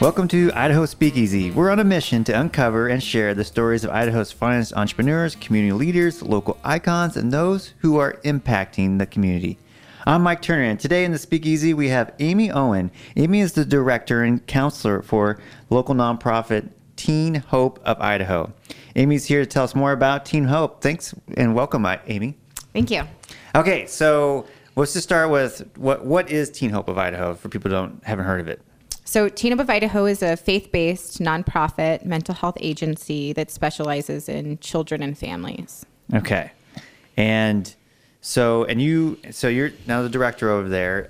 Welcome to Idaho Speakeasy. We're on a mission to uncover and share the stories of Idaho's finest entrepreneurs, community leaders, local icons, and those who are impacting the community. I'm Mike Turner, and today in the Speakeasy, we have Ami Owen. Ami is the director and counselor for local nonprofit Teen Hope of Idaho. Ami's here to tell us more about Teen Hope. Thanks, and welcome, Ami. Thank you. Okay, so let's just start with what is Teen Hope of Idaho for people who haven't heard of it. So Teen Hope of Idaho is a faith-based nonprofit mental health agency that specializes in children and families. Okay, and you're now the director over there.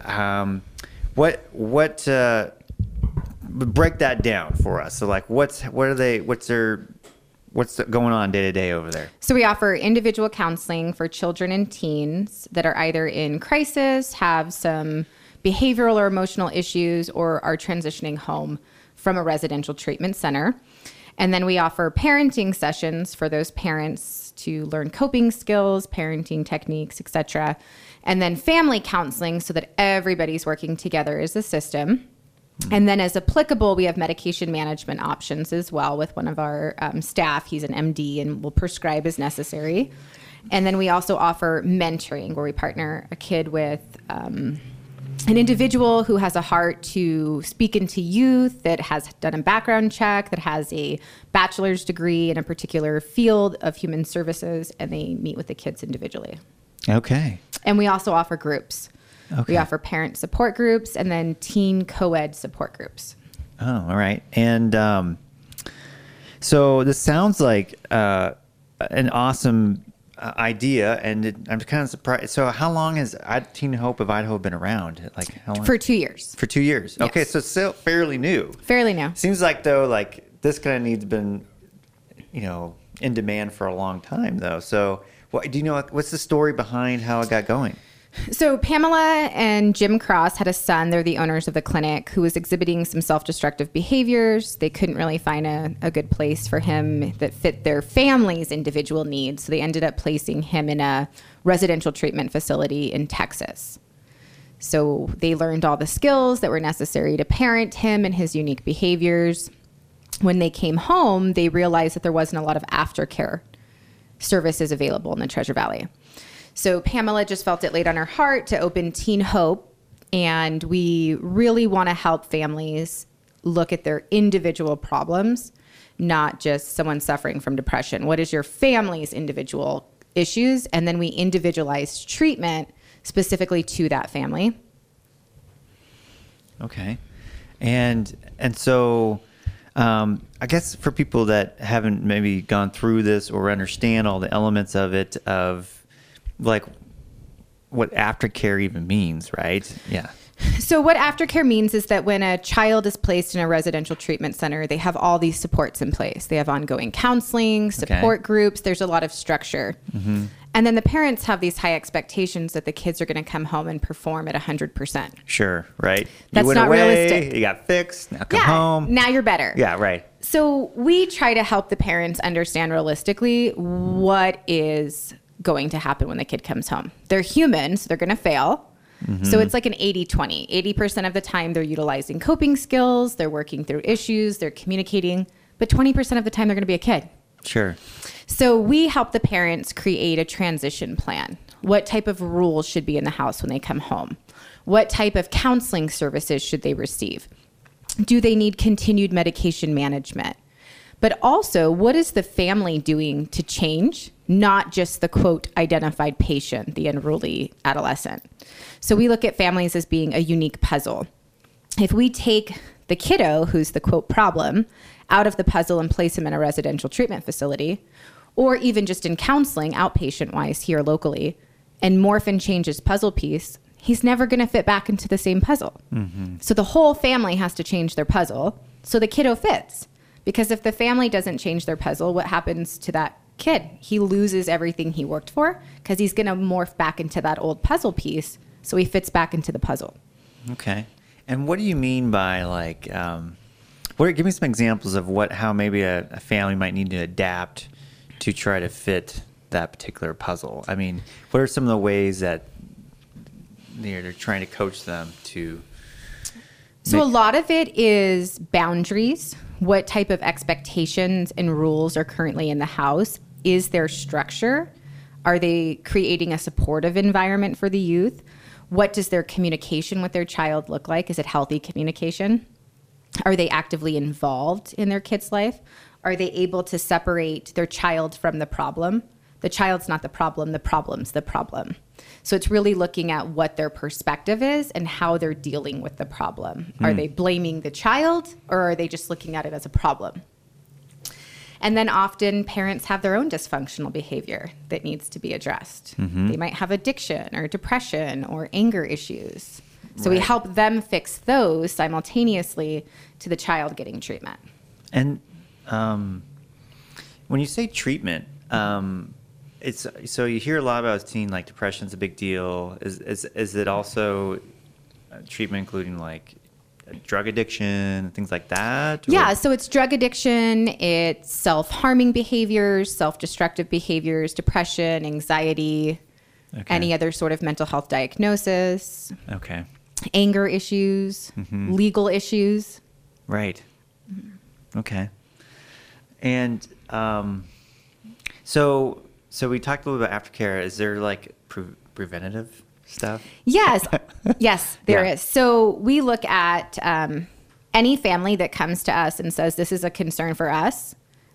Break that down for us. So like, what's going on day to day over there? So we offer individual counseling for children and teens that are either in crisis, have some behavioral or emotional issues, or are transitioning home from a residential treatment center. And then we offer parenting sessions for those parents to learn coping skills, parenting techniques, etc. And then family counseling so that everybody's working together as a system. Mm-hmm. And then as applicable, we have medication management options as well with one of our staff. He's an MD and will prescribe as necessary. And then we also offer mentoring, where we partner a kid with an individual who has a heart to speak into youth, that has done a background check, that has a bachelor's degree in a particular field of human services, and they meet with the kids individually. Okay. And we also offer groups. Okay. We offer parent support groups and then teen co-ed support groups. Oh, all right. And so this sounds like an awesome idea, and I'm kind of surprised. So how long has Teen Hope of Idaho been around? Like how long? For 2 years. For 2 years. Yes. Okay, so still fairly new. Fairly new. Seems like though, like this kind of needs been, in demand for a long time though. So what's the story behind how it got going? So Pamela and Jim Cross had a son. They're the owners of the clinic, who was exhibiting some self-destructive behaviors. They couldn't really find a good place for him that fit their family's individual needs. So they ended up placing him in a residential treatment facility in Texas. So they learned all the skills that were necessary to parent him and his unique behaviors. When they came home, they realized that there wasn't a lot of aftercare services available in the Treasure Valley. So Pamela just felt it laid on her heart to open Teen Hope, and we really want to help families look at their individual problems, not just someone suffering from depression. What is your family's individual issues? And then we individualize treatment specifically to that family. Okay. And so I guess for people that haven't maybe gone through this or understand all the elements of it, of like what aftercare even means, right? Yeah. So what aftercare means is that when a child is placed in a residential treatment center, they have all these supports in place. They have ongoing counseling, support groups. There's a lot of structure. Mm-hmm. And then the parents have these high expectations that the kids are going to come home and perform at 100%. Sure, right? That's not realistic. You got fixed, now come home. Now you're better. Yeah, right. So we try to help the parents understand realistically what is going to happen when the kid comes home. They're human, so they're going to fail. Mm-hmm. So it's like an 80-20. 80% of the time they're utilizing coping skills, they're working through issues, they're communicating, but 20% of the time they're going to be a kid. Sure. So we help the parents create a transition plan. What type of rules should be in the house when they come home? What type of counseling services should they receive? Do they need continued medication management? But also, what is the family doing to change, not just the, quote, identified patient, the unruly adolescent? So we look at families as being a unique puzzle. If we take the kiddo, who's the, quote, problem, out of the puzzle and place him in a residential treatment facility, or even just in counseling, outpatient-wise here locally, and morph and change his puzzle piece, he's never going to fit back into the same puzzle. Mm-hmm. So the whole family has to change their puzzle so the kiddo fits. Because if the family doesn't change their puzzle, what happens to that kid? He loses everything he worked for because he's going to morph back into that old puzzle piece, so he fits back into the puzzle. Okay. And what do you mean by give me some examples of how maybe a family might need to adapt to try to fit that particular puzzle? I mean, what are some of the ways that they're trying to coach them to? So a lot of it is boundaries. What type of expectations and rules are currently in the house? Is there structure? Are they creating a supportive environment for the youth? What does their communication with their child look like? Is it healthy communication? Are they actively involved in their kid's life? Are they able to separate their child from the problem? The child's not the problem, the problem's the problem. So it's really looking at what their perspective is and how they're dealing with the problem. Are they blaming the child, or are they just looking at it as a problem? And then often parents have their own dysfunctional behavior that needs to be addressed. Mm-hmm. They might have addiction or depression or anger issues. So we help them fix those simultaneously to the child getting treatment. And when you say treatment, it's so you hear a lot about teen, like depression's a big deal. Is it also treatment including like drug addiction, things like that? Or? Yeah, so it's drug addiction, it's self-harming behaviors, self-destructive behaviors, depression, anxiety, any other sort of mental health diagnosis, anger issues, legal issues. Right. Okay. And so we talked a little about aftercare. Is there like preventative stuff? Yes, there is. So we look at any family that comes to us and says this is a concern for us,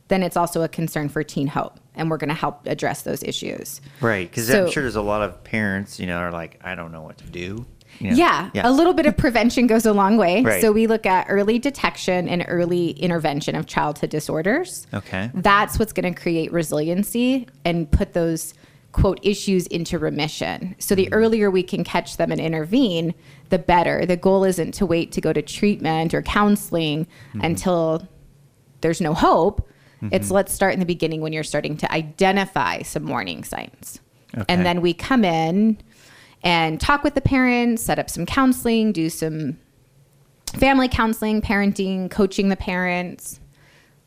then it's also a concern for Teen Hope, and we're going to help address those issues. Right, because I'm sure there's a lot of parents, are like, I don't know what to do. You know? Yeah, a little bit of prevention goes a long way. Right. So we look at early detection and early intervention of childhood disorders. Okay. That's what's going to create resiliency and put those quote, issues into remission. So the earlier we can catch them and intervene, the better. The goal isn't to wait to go to treatment or counseling until there's no hope. It's let's start in the beginning when you're starting to identify some warning signs. Okay. And then we come in and talk with the parents, set up some counseling, do some family counseling, parenting, coaching the parents,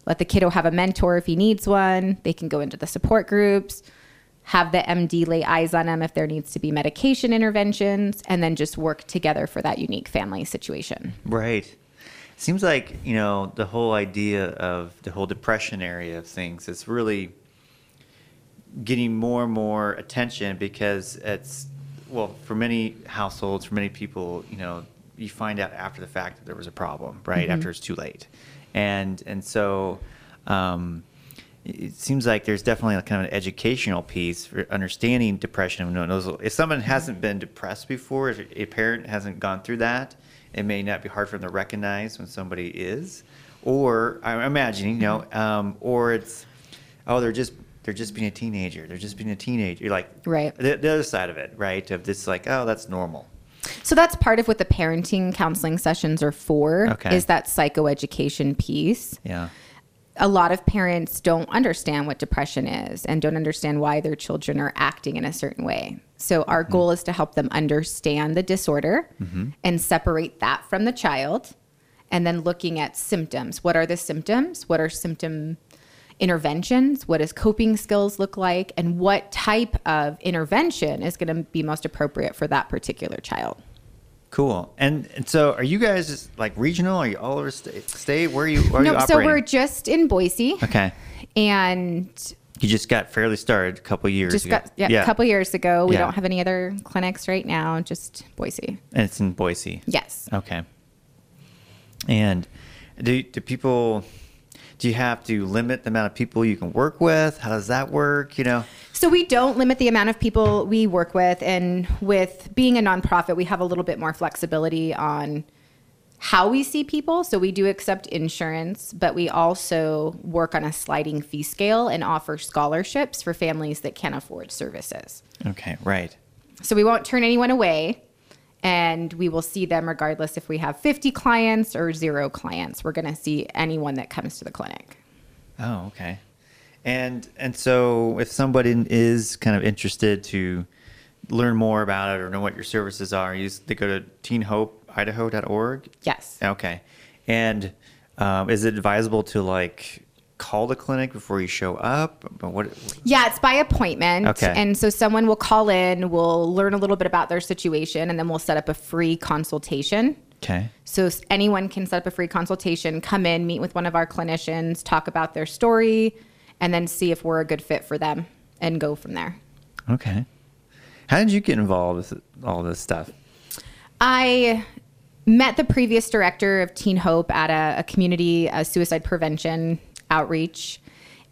let the kiddo have a mentor if he needs one. They can go into the support groups, have the MD lay eyes on them if there needs to be medication interventions, and then just work together for that unique family situation. Right. Seems like, the whole idea of the whole depression area of things is really getting more and more attention because it's, well, for many households, for many people, you find out after the fact that there was a problem, right? After it's too late. And so, it seems like there's definitely a kind of an educational piece for understanding depression. If someone hasn't been depressed before, if a parent hasn't gone through that, it may not be hard for them to recognize when somebody is, or I'm imagining, or it's, they're just being a teenager. You're like, right. The other side of it, right? Of this, like, oh, that's normal. So that's part of what the parenting counseling sessions are for, is that psychoeducation piece. Yeah. A lot of parents don't understand what depression is and don't understand why their children are acting in a certain way. So our goal is to help them understand the disorder and separate that from the child, and then looking at symptoms. What are the symptoms? What are symptom interventions? What does coping skills look like? And what type of intervention is going to be most appropriate for that particular child? Cool. And so are you guys just like regional? Are you all over state? Where are you operating? No, so we're just in Boise. Okay. And you just got fairly started a couple years ago. A couple years ago. We don't have any other clinics right now, just Boise. And it's in Boise. Yes. Okay. And do you have to limit the amount of people you can work with? How does that work? So we don't limit the amount of people we work with. And with being a nonprofit, we have a little bit more flexibility on how we see people. So we do accept insurance, but we also work on a sliding fee scale and offer scholarships for families that can't afford services. Okay, right. So we won't turn anyone away. And we will see them regardless if we have 50 clients or 0 clients. We're going to see anyone that comes to the clinic. Oh, okay. And so if somebody is kind of interested to learn more about it or know what your services are, they go to teenhopeidaho.org? Yes. Okay. And is it advisable to call the clinic before you show up? Yeah, it's by appointment. Okay. And so someone will call in, we'll learn a little bit about their situation, and then we'll set up a free consultation. Okay. So anyone can set up a free consultation, come in, meet with one of our clinicians, talk about their story, and then see if we're a good fit for them and go from there. Okay. How did you get involved with all this stuff? I met the previous director of Teen Hope at a community suicide prevention outreach,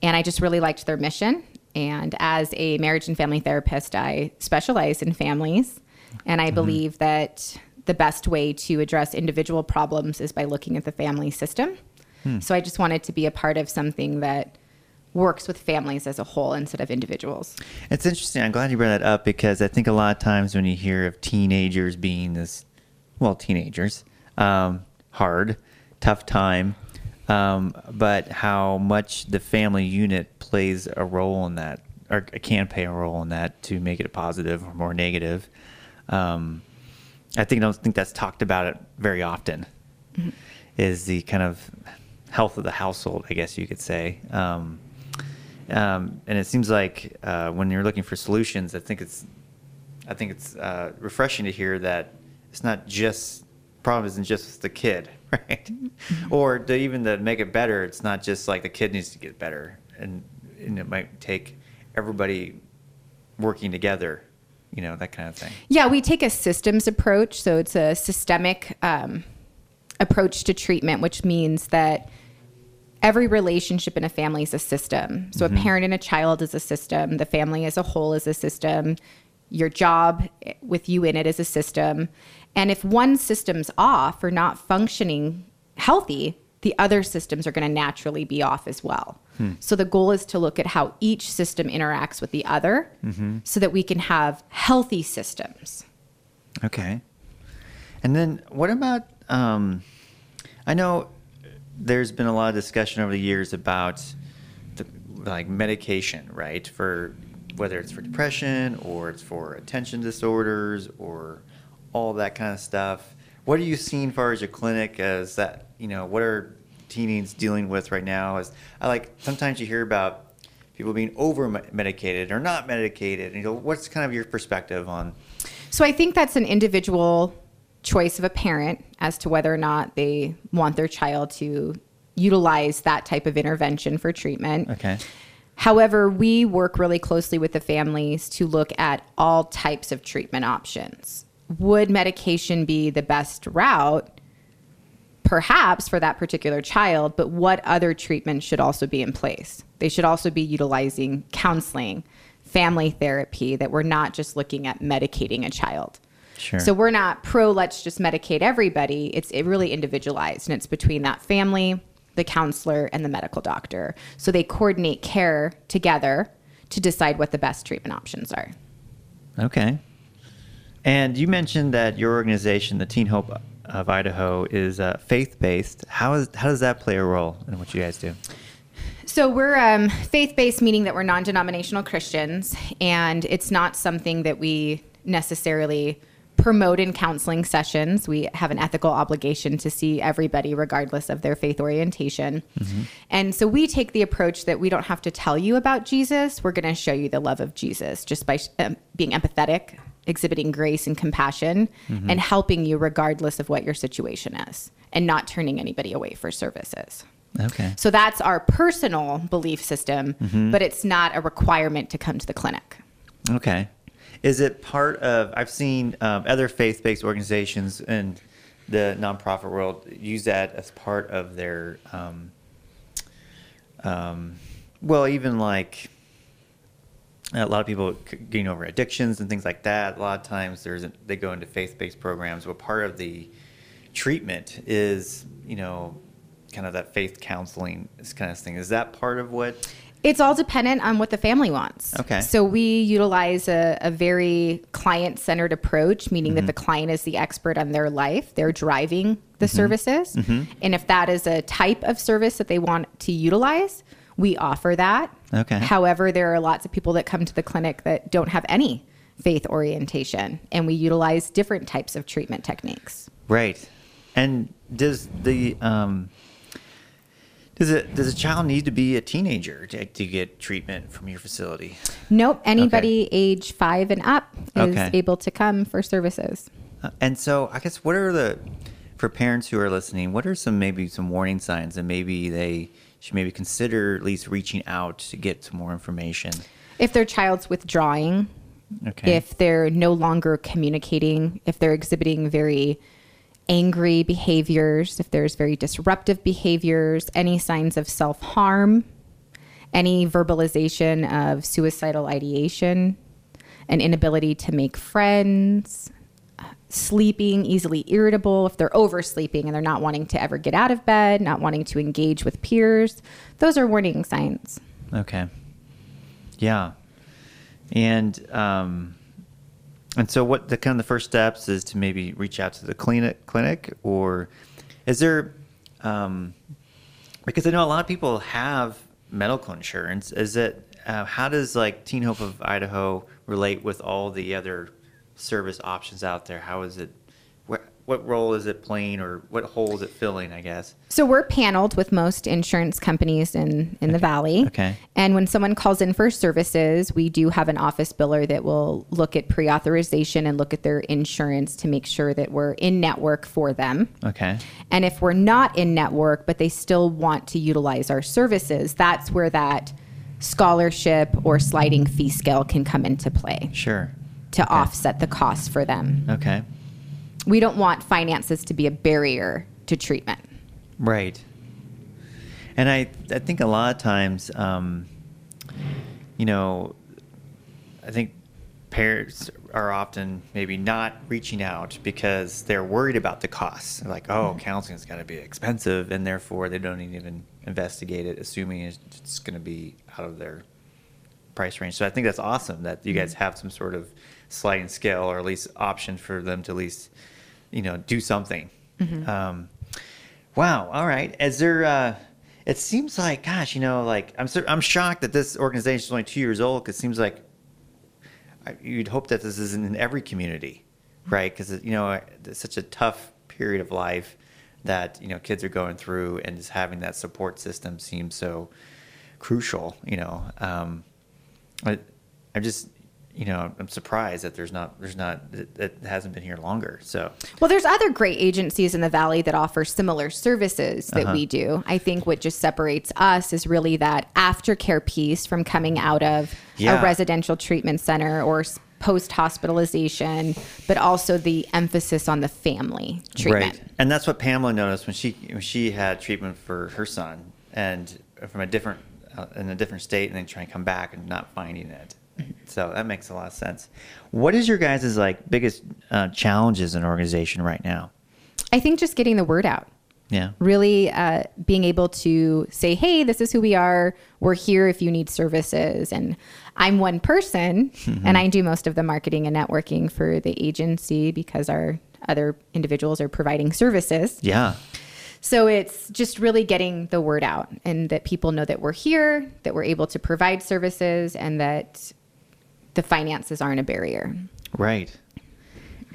and I just really liked their mission. And as a marriage and family therapist, I specialize in families, and I believe that the best way to address individual problems is by looking at the family system. So I just wanted to be a part of something that works with families as a whole instead of individuals. It's interesting. I'm glad you brought that up, because I think a lot of times when you hear of teenagers being this, well, teenagers, hard, tough time, but how much the family unit plays a role in that, or can play a role in that, to make it a positive or more negative. I don't think that's talked about it very often, is the kind of health of the household, I guess you could say. And it seems like when you're looking for solutions, I think it's refreshing to hear that it's not just, problem isn't just the kid, right? Or even to make it better, it's not just like the kid needs to get better, and it might take everybody working together. You know, that kind of thing. Yeah, we take a systems approach. So it's a systemic approach to treatment, which means that every relationship in a family is a system. So a parent and a child is a system. The family as a whole is a system. Your job with you in it is a system. And if one system's off or not functioning healthy, the other systems are going to naturally be off as well. So the goal is to look at how each system interacts with the other so that we can have healthy systems. Okay. And then what about, I know there's been a lot of discussion over the years about like medication, right? For whether it's for depression or it's for attention disorders or all that kind of stuff. What are you seeing as far as your clinic as that, you know, what are teens dealing with right now? Is I like, sometimes you hear about people being over medicated or not medicated, and you know, what's kind of your perspective on? So I think that's an individual choice of a parent as to whether or not they want their child to utilize that type of intervention for treatment. Okay. However, we work really closely with the families to look at all types of treatment options. Would medication be the best route? Perhaps for that particular child, but what other treatments should also be in place? They should also be utilizing counseling, family therapy, that we're not just looking at medicating a child. Sure. So we're not pro, let's just medicate everybody. It's really individualized, and it's between that family, the counselor, and the medical doctor. So they coordinate care together to decide what the best treatment options are. Okay. And you mentioned that your organization, the Teen Hope of Idaho, is faith-based. How does that play a role in what you guys do? So we're faith-based, meaning that we're non-denominational Christians, and it's not something that we necessarily promote in counseling sessions. We have an ethical obligation to see everybody regardless of their faith orientation. And so we take the approach that we don't have to tell you about Jesus. We're going to show you the love of Jesus just by being empathetic, exhibiting grace and compassion, and helping you regardless of what your situation is, and not turning anybody away for services. Okay. So that's our personal belief system, but it's not a requirement to come to the clinic. Okay. Is it part of, I've seen other faith-based organizations in the nonprofit world use that as part of their, well, even like, a lot of people getting over addictions and things like that. A lot of times they go into faith-based programs where part of the treatment is, you know, kind of that faith counseling, this kind of thing. Is that part of what? It's all dependent on what the family wants. Okay. So we utilize a very client-centered approach, meaning that the client is the expert on their life. They're driving the services. And if that is a type of service that they want to utilize, we offer that. Okay. However, there are lots of people that come to the clinic that don't have any faith orientation, and we utilize different types of treatment techniques. Right. And does the Does a child need to be a teenager to get treatment from your facility? Nope. Anybody age 5 and up is able to come for services. And so I guess what are for parents who are listening, what are maybe some warning signs that maybe they should maybe consider at least reaching out to get some more information? If their child's withdrawing, if they're no longer communicating, if they're exhibiting very angry behaviors, if there's very disruptive behaviors, any signs of self-harm, any verbalization of suicidal ideation, an inability to make friends, sleeping, easily irritable, if they're oversleeping and they're not wanting to ever get out of bed, not wanting to engage with peers, those are warning signs. Okay. Yeah. And so what the first steps is to maybe reach out to the clinic, or is there, because I know a lot of people have medical insurance. Is it, how does Teen Hope of Idaho relate with all the other service options out there? How is it, what role is it playing, or what hole is it filling, I guess? So we're paneled with most insurance companies in the Valley. Okay. And when someone calls in for services, we do have an office biller that will look at pre-authorization and look at their insurance to make sure that we're in network for them. Okay. And if we're not in network, but they still want to utilize our services, that's where that scholarship or sliding fee scale can come into play. Sure. To offset the cost for them. Okay. We don't want finances to be a barrier to treatment. Right. And I think a lot of times, I think parents are often maybe not reaching out because they're worried about the costs. They're like, counseling's got to be expensive, and therefore they don't even investigate it, assuming it's going to be out of their price range. So I think that's awesome that you guys have some sort of sliding scale, or at least option for them to at least, do something. Mm-hmm. Wow. All right. Is there, it seems like, gosh, I'm shocked that this organization is only 2 years old. 'Cause it seems like you'd hope that this isn't in every community, right? 'Cause it's such a tough period of life that, kids are going through, and just having that support system seems so crucial, I'm just, I'm surprised that it hasn't been here longer. So, well, there's other great agencies in the Valley that offer similar services that we do. I think what just separates us is really that aftercare piece from coming out of a residential treatment center or post-hospitalization, but also the emphasis on the family treatment. Right. And that's what Pamela noticed when she had treatment for her son, and from in a different state, and then trying to come back and not finding it. So that makes a lot of sense. What is your guys' biggest challenges in organization right now? I think just getting the word out. Yeah. Really being able to say, hey, this is who we are. We're here if you need services. And I'm one person, and I do most of the marketing and networking for the agency because our other individuals are providing services. Yeah. So it's just really getting the word out, and that people know that we're here, that we're able to provide services, and that the finances aren't a barrier. Right.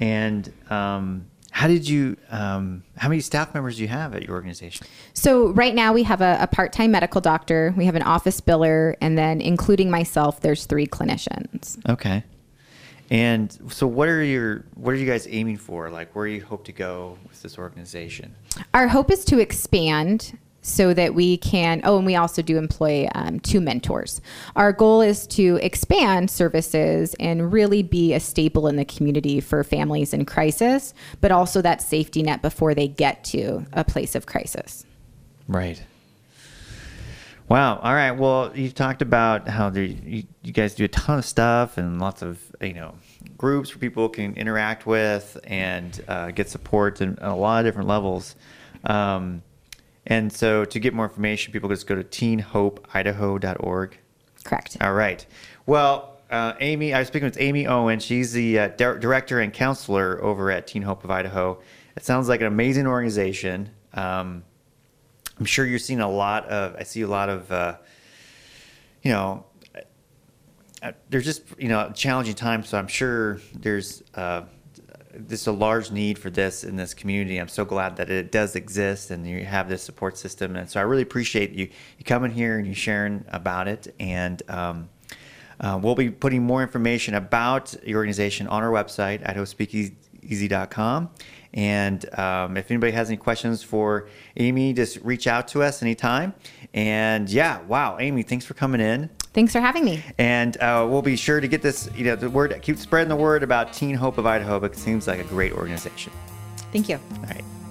And how many staff members do you have at your organization? So right now we have a part-time medical doctor, we have an office biller, and then including myself, there's 3 clinicians. Okay. And so what are you guys aiming for? Where do you hope to go with this organization? Our hope is to expand so that we can, and we also do employ 2 mentors. Our goal is to expand services and really be a staple in the community for families in crisis, but also that safety net before they get to a place of crisis. Right. Wow. All right. Well, you've talked about how you guys do a ton of stuff, and lots of, groups where people can interact with and get support on a lot of different levels. And so to get more information, people just go to teenhopeidaho.org. Correct. All right. Well, I was speaking with Ami Owen. She's the director and counselor over at Teen Hope of Idaho. It sounds like an amazing organization. I'm sure you're seeing there's just challenging times. So I'm sure there's there's a large need for this in this community. I'm so glad that it does exist and you have this support system. And so I really appreciate you coming here and you sharing about it. And we'll be putting more information about your organization on our website, idahospeakeasy.com. And if anybody has any questions for Amy, just reach out to us anytime. And yeah, wow, Amy, thanks for coming in. Thanks for having me. And we'll be sure to get this, you know, the word, keep spreading the word about Teen Hope of Idaho, because it seems like a great organization. Thank you. All right.